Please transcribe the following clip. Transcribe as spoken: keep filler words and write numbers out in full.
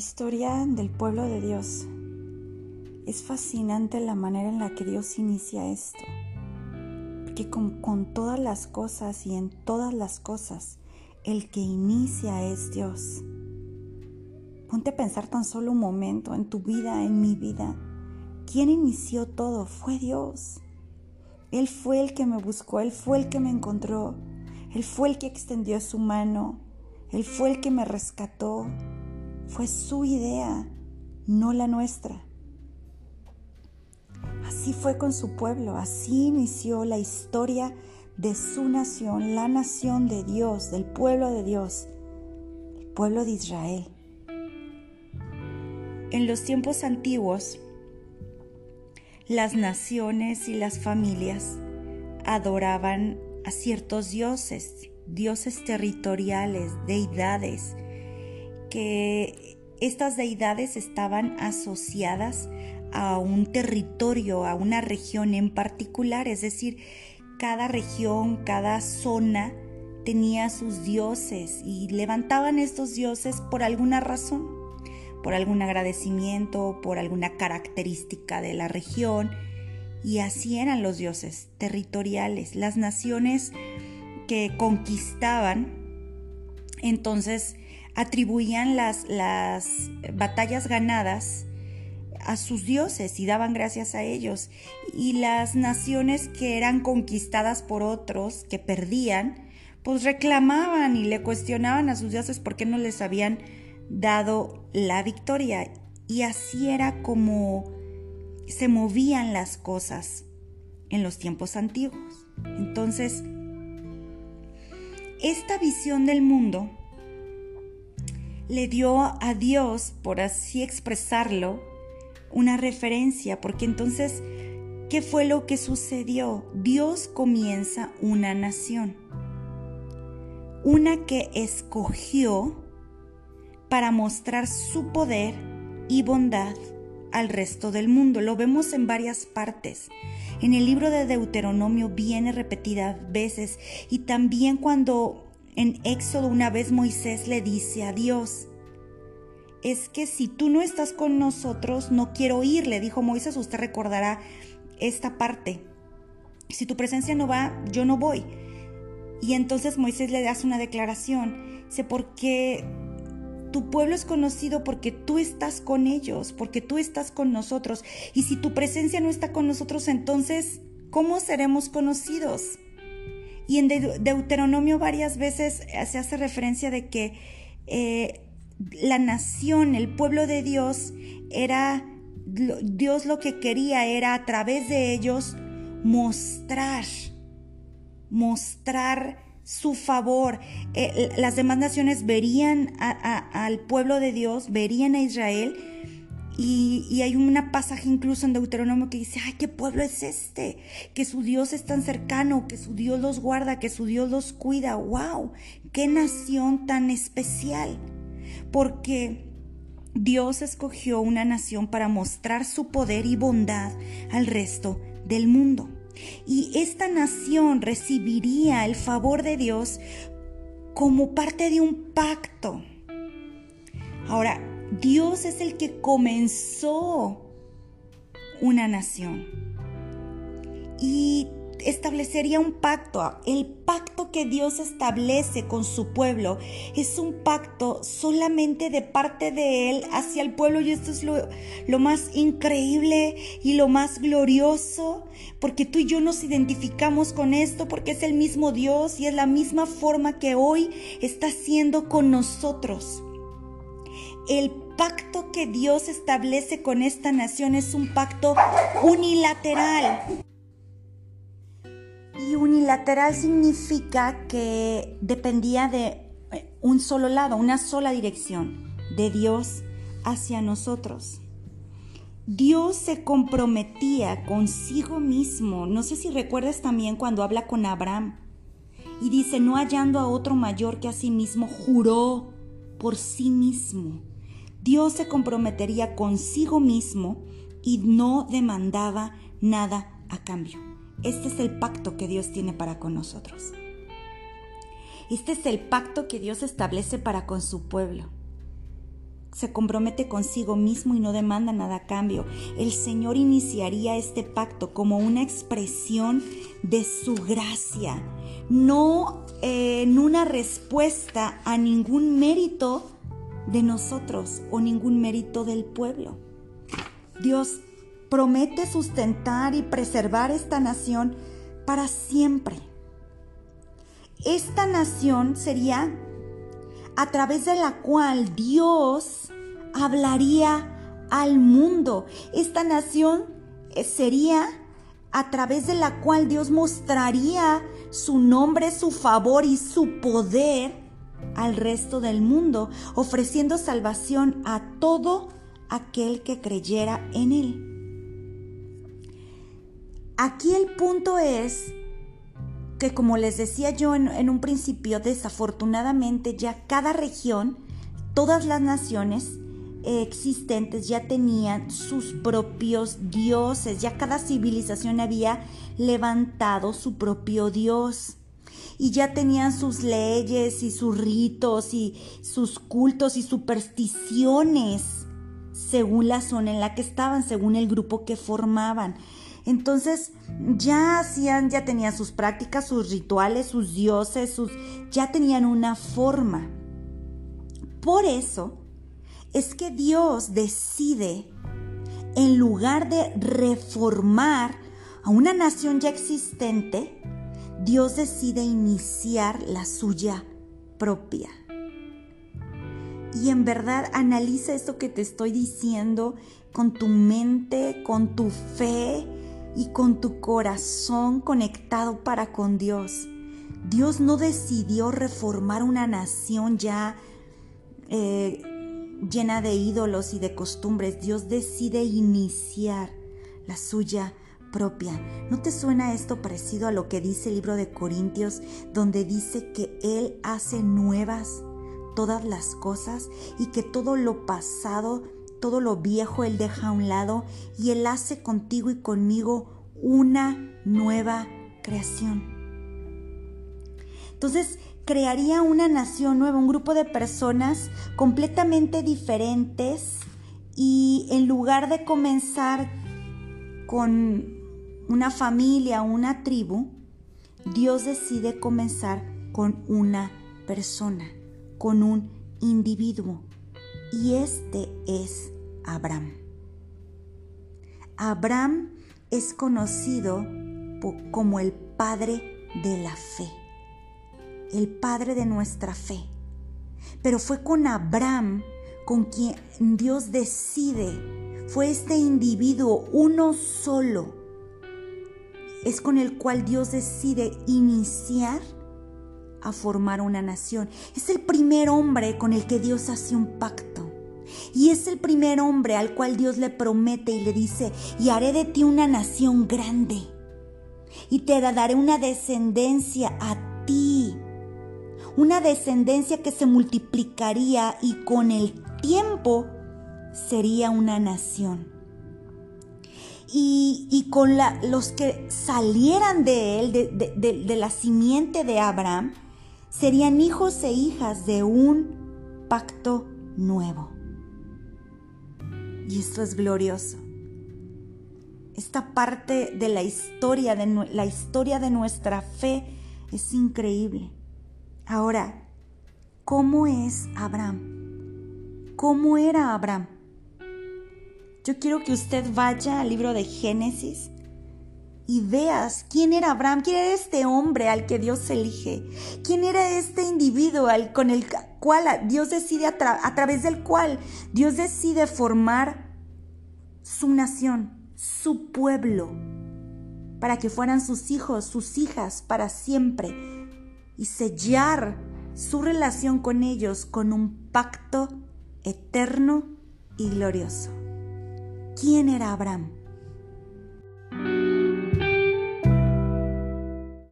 historia del pueblo de Dios. Es fascinante la manera en la que Dios inicia esto, porque con, con todas las cosas y en todas las cosas, el que inicia es Dios. Ponte a pensar tan solo un momento en tu vida, en mi vida. ¿Quién inició todo? Fue Dios. Él fue el que me buscó, Él fue el que me encontró, Él fue el que extendió su mano, Él fue el que me rescató. Fue su idea, no la nuestra. Así fue con su pueblo, así inició la historia de su nación, la nación de Dios, del pueblo de Dios, el pueblo de Israel. En los tiempos antiguos, las naciones y las familias adoraban a ciertos dioses, dioses territoriales, deidades, que estas deidades estaban asociadas a un territorio, a una región en particular, es decir, cada región, cada zona tenía sus dioses y levantaban estos dioses por alguna razón, por algún agradecimiento, por alguna característica de la región, y así eran los dioses territoriales. Las naciones que conquistaban, entonces, atribuían las, las batallas ganadas a sus dioses y daban gracias a ellos. Y las naciones que eran conquistadas por otros, que perdían, pues reclamaban y le cuestionaban a sus dioses por qué no les habían dado la victoria. Y así era como se movían las cosas en los tiempos antiguos. Entonces, esta visión del mundo le dio a Dios, por así expresarlo, una referencia, porque entonces, ¿qué fue lo que sucedió? Dios comienza una nación, una que escogió para mostrar su poder y bondad al resto del mundo. Lo vemos en varias partes. En el libro de Deuteronomio viene repetidas veces, y también cuando en Éxodo una vez Moisés le dice a Dios, es que si tú no estás con nosotros, no quiero ir, le dijo Moisés, usted recordará esta parte. Si tu presencia no va, yo no voy. Y entonces Moisés le hace una declaración, dice, porque tu pueblo es conocido porque tú estás con ellos, porque tú estás con nosotros. Y si tu presencia no está con nosotros, entonces, ¿cómo seremos conocidos? Y en De- Deuteronomio varias veces se hace referencia de que eh, la nación, el pueblo de Dios, era Dios lo que quería era a través de ellos mostrar, mostrar su favor. Eh, las demás naciones verían a, a, al pueblo de Dios, verían a Israel, y, y hay un pasaje incluso en Deuteronomio que dice, ¡ay, qué pueblo es este! Que su Dios es tan cercano, que su Dios los guarda, que su Dios los cuida. ¡Wow! ¡Qué nación tan especial! Porque Dios escogió una nación para mostrar su poder y bondad al resto del mundo. Y esta nación recibiría el favor de Dios como parte de un pacto. Ahora, Dios es el que comenzó una nación y establecería un pacto. El pacto que Dios establece con su pueblo es un pacto solamente de parte de Él hacia el pueblo, y esto es lo, lo más increíble y lo más glorioso, porque tú y yo nos identificamos con esto, porque es el mismo Dios y es la misma forma que hoy está haciendo con nosotros. El pacto que Dios establece con esta nación es un pacto unilateral. Y unilateral significa que dependía de un solo lado, una sola dirección, de Dios hacia nosotros. Dios se comprometía consigo mismo. No sé si recuerdas también cuando habla con Abraham y dice, no hallando a otro mayor que a sí mismo, juró por sí mismo. Dios se comprometería consigo mismo y no demandaba nada a cambio. Este es el pacto que Dios tiene para con nosotros. Este es el pacto que Dios establece para con su pueblo. se compromete consigo mismo y no demanda nada a cambio. El Señor iniciaría este pacto como una expresión de su gracia, no eh, en una respuesta a ningún mérito de nosotros o ningún mérito del pueblo. Dios promete sustentar y preservar esta nación para siempre. Esta nación sería a través de la cual Dios hablaría al mundo. Esta nación sería a través de la cual Dios mostraría su nombre, su favor y su poder al resto del mundo, ofreciendo salvación a todo aquel que creyera en él. Aquí el punto es que, como les decía yo en, en un principio, desafortunadamente ya cada región, todas las naciones eh, existentes ya tenían sus propios dioses, ya cada civilización había levantado su propio dios y ya tenían sus leyes y sus ritos y sus cultos y supersticiones según la zona en la que estaban, según el grupo que formaban. Entonces ya hacían, ya tenían sus prácticas, sus rituales, sus dioses, sus, ya tenían una forma. Por eso es que Dios decide, en lugar de reformar a una nación ya existente, Dios decide iniciar la suya propia. Y en verdad, analiza esto que te estoy diciendo con tu mente, con tu fe y con tu corazón conectado para con Dios. Dios no decidió reformar una nación ya eh, llena de ídolos y de costumbres. Dios decide iniciar la suya propia. ¿No te suena esto parecido a lo que dice el libro de Corintios, donde dice que Él hace nuevas todas las cosas y que todo lo pasado, todo lo viejo Él deja a un lado y Él hace contigo y conmigo una nueva creación? Entonces, crearía una nación nueva, un grupo de personas completamente diferentes, y en lugar de comenzar con una familia, una tribu, Dios decide comenzar con una persona, con un individuo. Y este es Abraham. Abraham es conocido como el padre de la fe, el padre de nuestra fe. Pero fue con Abraham con quien Dios decide, fue este individuo, uno solo, es con el cual Dios decide iniciar a formar una nación. Es el primer hombre con el que Dios hace un pacto, y es el primer hombre al cual Dios le promete y le dice: y haré de ti una nación grande y te daré una descendencia a ti, una descendencia que se multiplicaría y con el tiempo sería una nación. Y, y con la, los que salieran de él, de, de, de, de la simiente de Abraham, serían hijos e hijas de un pacto nuevo. Y esto es glorioso. Esta parte de la historia, de la historia de nuestra fe, es increíble. Ahora, ¿cómo es Abraham? ¿Cómo era Abraham? Yo quiero que usted vaya al libro de Génesis y veas quién era Abraham, quién era este hombre al que Dios elige, quién era este individuo al, con el cual Dios decide, a, tra- a través del cual Dios decide formar su nación, su pueblo, para que fueran sus hijos, sus hijas para siempre, y sellar su relación con ellos con un pacto eterno y glorioso. ¿Quién era Abraham?